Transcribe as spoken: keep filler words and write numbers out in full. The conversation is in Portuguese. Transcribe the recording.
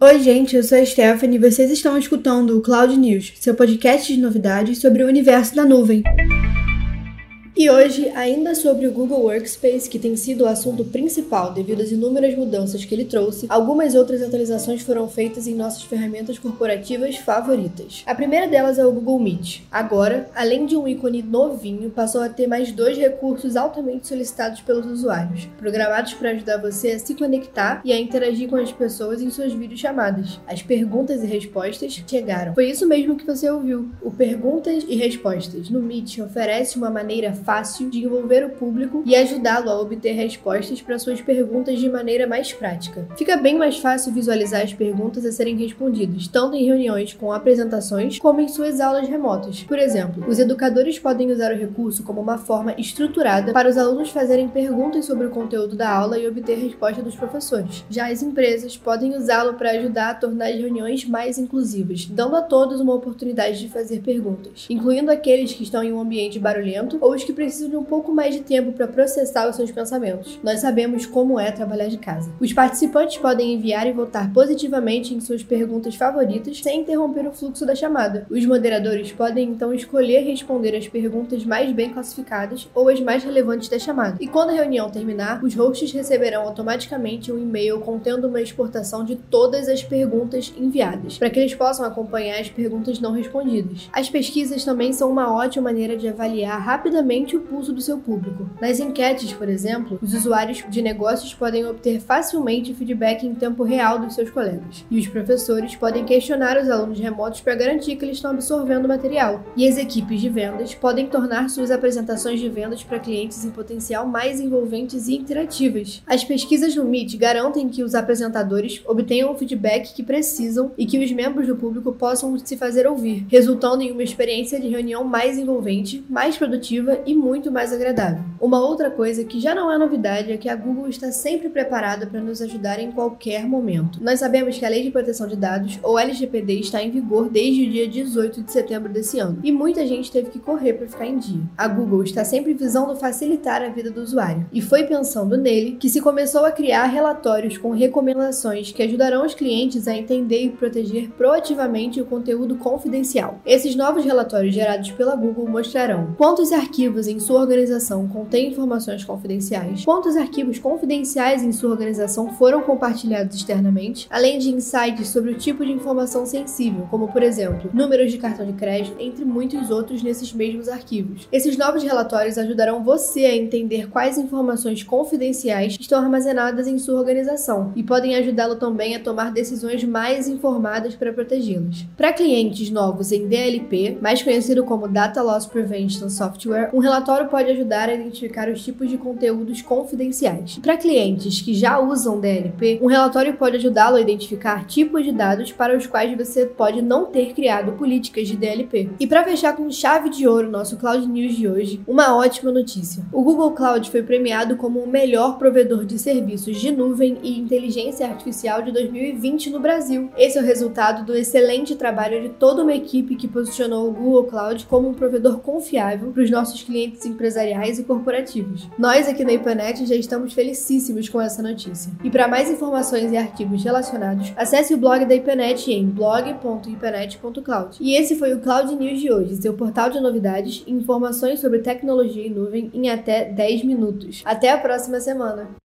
Oi gente, eu sou a Stephanie e vocês estão escutando o Cloud News, seu podcast de novidades sobre o universo da nuvem. E hoje, ainda sobre o Google Workspace, que tem sido o assunto principal devido às inúmeras mudanças que ele trouxe, algumas outras atualizações foram feitas em nossas ferramentas corporativas favoritas. A primeira delas é o Google Meet. Agora, além de um ícone novinho, passou a ter mais dois recursos altamente solicitados pelos usuários, programados para ajudar você a se conectar e a interagir com as pessoas em suas videochamadas. As perguntas e respostas chegaram. Foi isso mesmo que você ouviu. O Perguntas e Respostas no Meet oferece uma maneira fácil de envolver o público e ajudá-lo a obter respostas para suas perguntas de maneira mais prática. Fica bem mais fácil visualizar as perguntas a serem respondidas, tanto em reuniões com apresentações, como em suas aulas remotas. Por exemplo, os educadores podem usar o recurso como uma forma estruturada para os alunos fazerem perguntas sobre o conteúdo da aula e obter resposta dos professores. Já as empresas podem usá-lo para ajudar a tornar as reuniões mais inclusivas, dando a todos uma oportunidade de fazer perguntas, incluindo aqueles que estão em um ambiente barulhento ou os que precisam de um pouco mais de tempo para processar os seus pensamentos. Nós sabemos como é trabalhar de casa. Os participantes podem enviar e votar positivamente em suas perguntas favoritas sem interromper o fluxo da chamada. Os moderadores podem então escolher responder as perguntas mais bem classificadas ou as mais relevantes da chamada. E quando a reunião terminar, os hosts receberão automaticamente um e-mail contendo uma exportação de todas as perguntas enviadas, para que eles possam acompanhar as perguntas não respondidas. As pesquisas também são uma ótima maneira de avaliar rapidamente o pulso do seu público. Nas enquetes, por exemplo, os usuários de negócios podem obter facilmente feedback em tempo real dos seus colegas. E os professores podem questionar os alunos remotos para garantir que eles estão absorvendo o material. E as equipes de vendas podem tornar suas apresentações de vendas para clientes em potencial mais envolventes e interativas. As pesquisas no Meet garantem que os apresentadores obtenham o feedback que precisam e que os membros do público possam se fazer ouvir, resultando em uma experiência de reunião mais envolvente, mais produtiva e muito mais agradável. Uma outra coisa que já não é novidade é que a Google está sempre preparada para nos ajudar em qualquer momento. Nós sabemos que a Lei de Proteção de Dados, ou L G P D, está em vigor desde o dia dezoito de setembro desse ano, e muita gente teve que correr para ficar em dia. A Google está sempre visando facilitar a vida do usuário, e foi pensando nele que se começou a criar relatórios com recomendações que ajudarão os clientes a entender e proteger proativamente o conteúdo confidencial. Esses novos relatórios gerados pela Google mostrarão quantos arquivos em sua organização contém informações confidenciais, quantos arquivos confidenciais em sua organização foram compartilhados externamente, além de insights sobre o tipo de informação sensível, como por exemplo, números de cartão de crédito, entre muitos outros nesses mesmos arquivos. Esses novos relatórios ajudarão você a entender quais informações confidenciais estão armazenadas em sua organização e podem ajudá-lo também a tomar decisões mais informadas para protegê-las. Para clientes novos em D L P, mais conhecido como Data Loss Prevention Software, um relatório pode ajudar a identificar os tipos de conteúdos confidenciais. Para clientes que já usam D L P, um relatório pode ajudá-lo a identificar tipos de dados para os quais você pode não ter criado políticas de D L P. E para fechar com chave de ouro nosso Cloud News de hoje, uma ótima notícia. O Google Cloud foi premiado como o melhor provedor de serviços de nuvem e inteligência artificial de dois mil e vinte no Brasil. Esse é o resultado do excelente trabalho de toda uma equipe que posicionou o Google Cloud como um provedor confiável para os nossos clientes clientes empresariais e corporativos. Nós aqui na I P N E T já estamos felicíssimos com essa notícia. E para mais informações e artigos relacionados, acesse o blog da I P N E T em blog ponto i p n e t ponto cloud. E esse foi o Cloud News de hoje, seu portal de novidades e informações sobre tecnologia e nuvem em até dez minutos. Até a próxima semana!